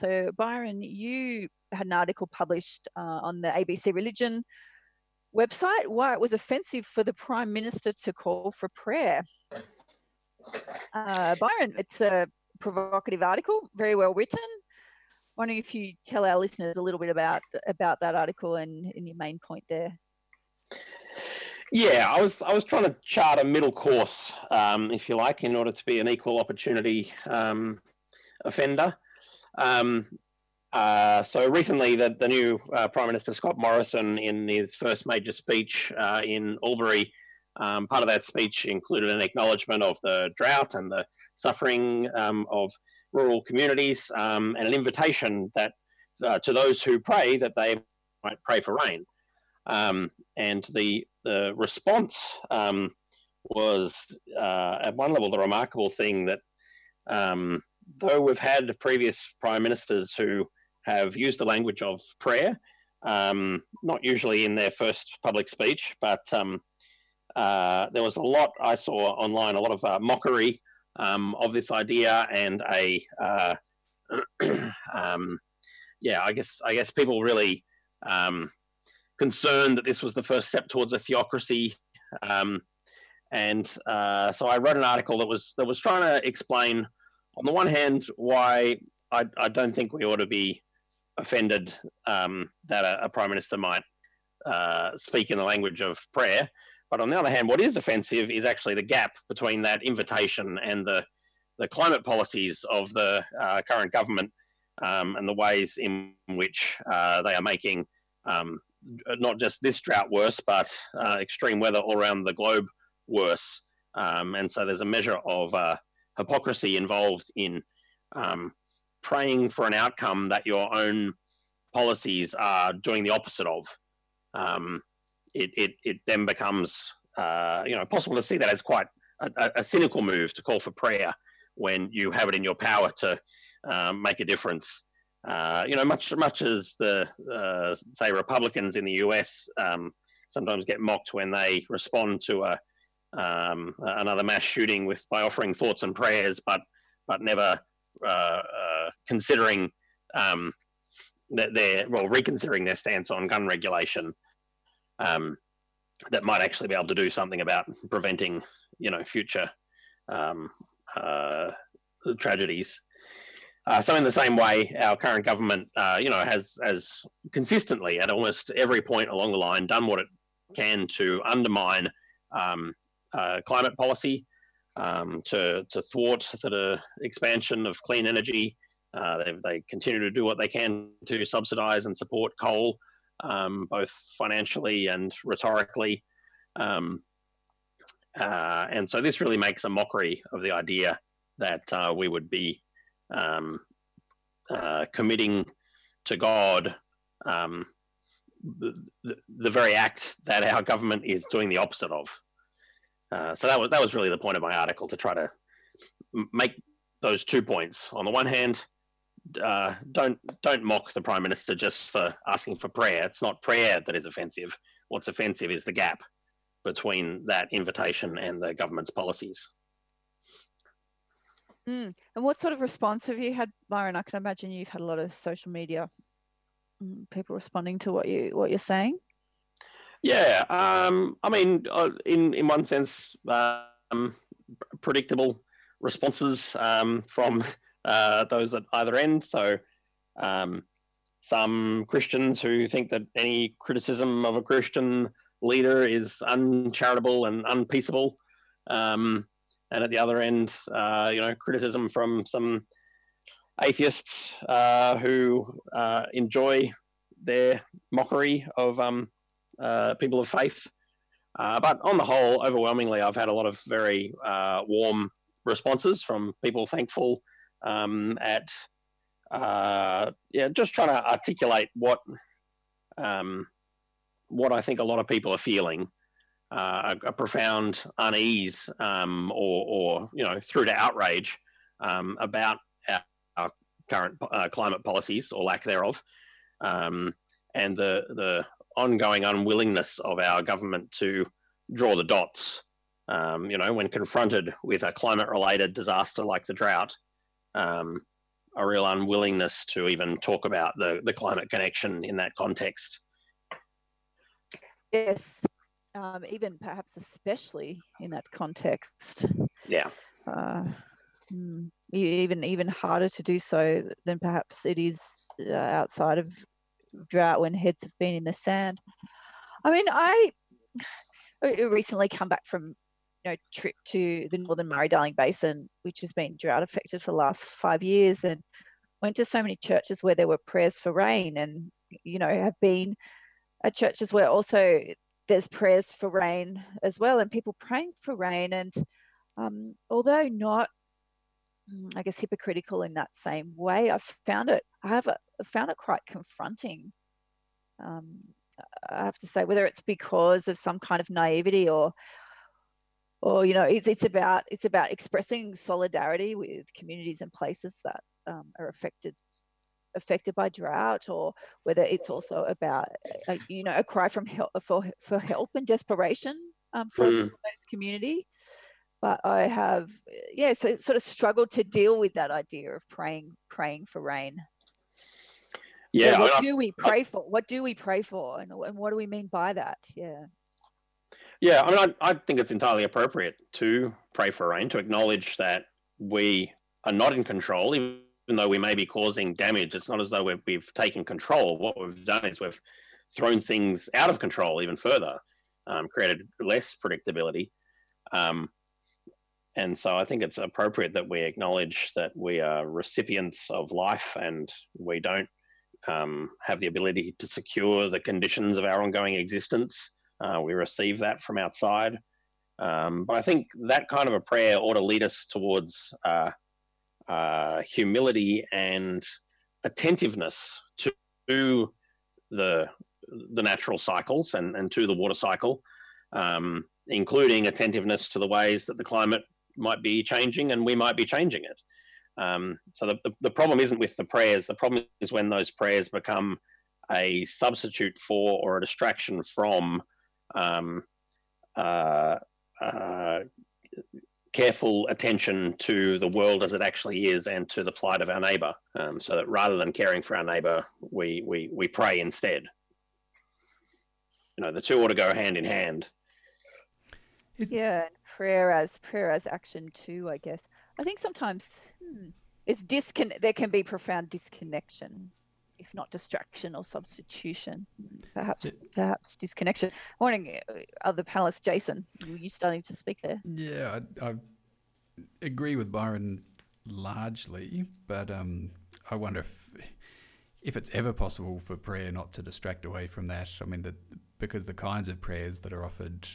So Byron, you had an article published on the ABC Religion website, why it was offensive for the Prime Minister to call for prayer. Byron, it's a provocative article, very well written. Wondering if you tell our listeners a little bit about that article and your main point there. Yeah, I was trying to chart a middle course, if you like, in order to be an equal opportunity offender. So recently, the new Prime Minister, Scott Morrison, in his first major speech in Albury, part of that speech included an acknowledgement of the drought and the suffering of rural communities, and an invitation that to those who pray that they might pray for rain. And the response was, at one level, the remarkable thing that though we've had previous prime ministers who have used the language of prayer, not usually in their first public speech, but there was a lot I saw online, a lot of mockery of this idea, and a I guess people really concerned that this was the first step towards a theocracy, and so I wrote an article that was trying to explain, on the one hand, why I don't think we ought to be offended that a prime minister might speak in the language of prayer, but on the other hand, what is offensive is actually the gap between that invitation and the climate policies of the current government, and the ways in which they are making not just this drought worse, but extreme weather all around the globe worse. And so there's a measure of hypocrisy involved in praying for an outcome that your own policies are doing the opposite of. It then becomes possible to see that as quite a cynical move to call for prayer when you have it in your power to make a difference. Much as the, say, Republicans in the US sometimes get mocked when they respond to another mass shooting by offering thoughts and prayers, but never considering reconsidering their stance on gun regulation, that might actually be able to do something about preventing, future tragedies. So in the same way, our current government, has consistently at almost every point along the line done what it can to undermine climate policy, to thwart the expansion of clean energy. They continue to do what they can to subsidise and support coal, both financially and rhetorically. And so this really makes a mockery of the idea that we would be committing to God the very act that our government is doing the opposite of. So that was really the point of my article, to try to make those 2 points. On the one hand, don't mock the Prime Minister just for asking for prayer. It's not prayer that is offensive. What's offensive is the gap between that invitation and the government's policies. Mm. And what sort of response have you had, Byron? I can imagine you've had a lot of social media people responding to what you're saying. Yeah, in one sense, predictable responses from those at either end. So some Christians who think that any criticism of a Christian leader is uncharitable and unpeaceable. And at the other end, criticism from some atheists who enjoy their mockery of people of faith. But on the whole, overwhelmingly, I've had a lot of very warm responses from people thankful at just trying to articulate what I think a lot of people are feeling. A profound unease or through to outrage about our current climate policies, or lack thereof, and the ongoing unwillingness of our government to draw the dots. When confronted with a climate-related disaster like the drought, a real unwillingness to even talk about the climate connection in that context. Yes, even perhaps especially in that context. Yeah. Even harder to do so than perhaps it is outside of drought when heads have been in the sand. I mean, I recently come back from trip to the northern Murray Darling Basin, which has been drought affected for the last 5 years, and went to so many churches where there were prayers for rain, and have been at churches where also there's prayers for rain as well, and people praying for rain. And although not, I guess, hypocritical in that same way, I found it quite confronting. I have to say, whether it's because of some kind of naivety or it's about expressing solidarity with communities and places that are affected by drought, or whether it's also about a cry from help, for help and desperation from those community. But I have, so sort of struggled to deal with that idea of praying for rain. Yeah. So what do we pray for? What do we pray for, and what do we mean by that? Yeah. Yeah, I mean, I think it's entirely appropriate to pray for rain, to acknowledge that we are not in control, even though we may be causing damage. It's not as though we've taken control. What we've done is we've thrown things out of control even further, created less predictability. And so I think it's appropriate that we acknowledge that we are recipients of life, and we don't have the ability to secure the conditions of our ongoing existence. We receive that from outside. But I think that kind of a prayer ought to lead us towards humility and attentiveness to the natural cycles and to the water cycle, including attentiveness to the ways that the climate might be changing and we might be changing it. So the problem isn't with the prayers. The problem is when those prayers become a substitute for or a distraction from careful attention to the world as it actually is and to the plight of our neighbour, so that rather than caring for our neighbour, we pray instead. The two ought to go hand in hand. Yeah, and prayer as action too, I guess. I think sometimes there can be profound disconnection, if not distraction or substitution, perhaps disconnection. Morning, other panelists. Jason, were you starting to speak there? Yeah, I agree with Byron largely, but I wonder if it's ever possible for prayer not to distract away from that. I mean, because the kinds of prayers that are offered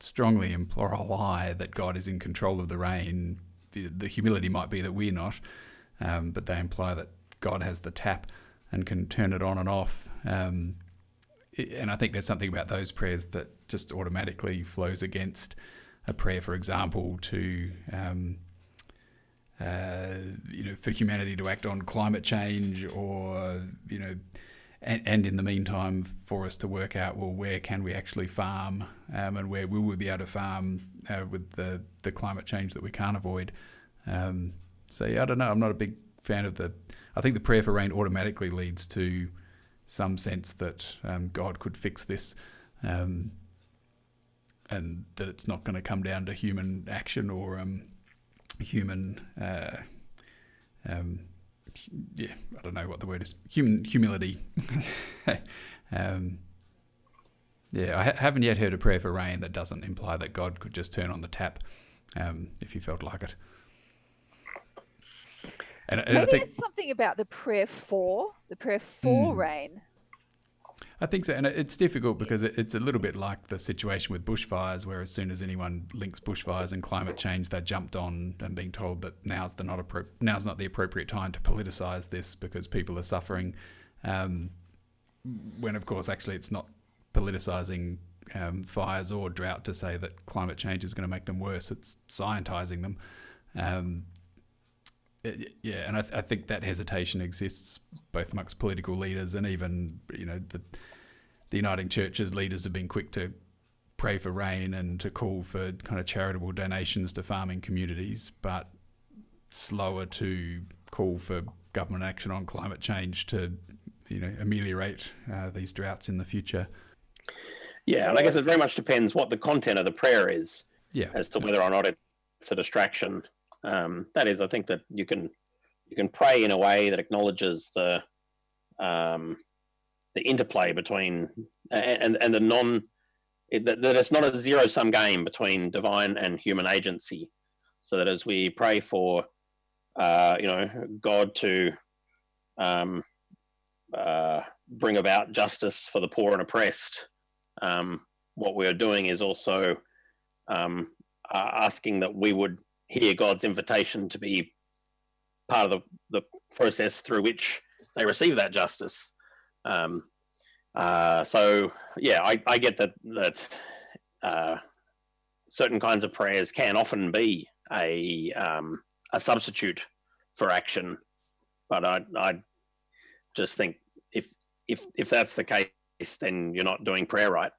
strongly imply that God is in control of the rain. The humility might be that we're not, but they imply that God has the tap and can turn it on and off. And I think there's something about those prayers that just automatically flows against a prayer, for example, to for humanity to act on climate change, or and in the meantime for us to work out, well, where can we actually farm, and where will we be able to farm with the climate change that we can't avoid. So yeah, I don't know. I'm not a big fan of I think the prayer for rain automatically leads to some sense that God could fix this, and that it's not going to come down to human action or I don't know what the word is, humility. I haven't yet heard a prayer for rain that doesn't imply that God could just turn on the tap if he felt like it. And maybe it's something about the prayer for rain. I think so, and it's difficult because it's a little bit like the situation with bushfires, where as soon as anyone links bushfires and climate change, they're jumped on and being told that now's not the appropriate time to politicise this because people are suffering, when of course actually it's not politicising fires or drought to say that climate change is going to make them worse. It's scientising them. Yeah, and I think that hesitation exists both amongst political leaders and even, the Uniting Church's leaders have been quick to pray for rain and to call for kind of charitable donations to farming communities, but slower to call for government action on climate change to, you know, ameliorate these droughts in the future? Yeah, and I guess it very much depends what the content of the prayer is, as to whether or not it's a distraction. That is, I think that you can pray in a way that acknowledges the interplay between and the that it's not a zero-sum game between divine and human agency. So that as we pray for, God to bring about justice for the poor and oppressed, what we are doing is also asking that we would hear God's invitation to be part of the process through which they receive that justice. I get that certain kinds of prayers can often be a substitute for action, but I just think if that's the case, then you're not doing prayer right.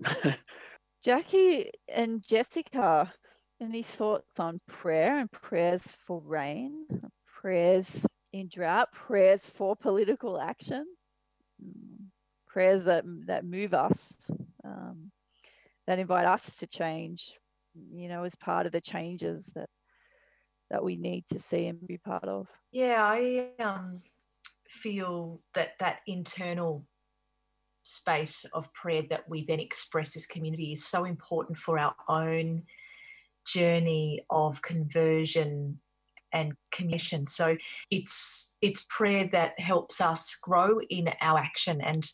Jackie and Jessica, any thoughts on prayer and prayers for rain, prayers in drought, prayers for political action, prayers that move us, that invite us to change, as part of the changes that we need to see and be part of? Yeah, I feel that internal space of prayer that we then express as community is so important for our own journey of conversion and commission. So it's prayer that helps us grow in our action. And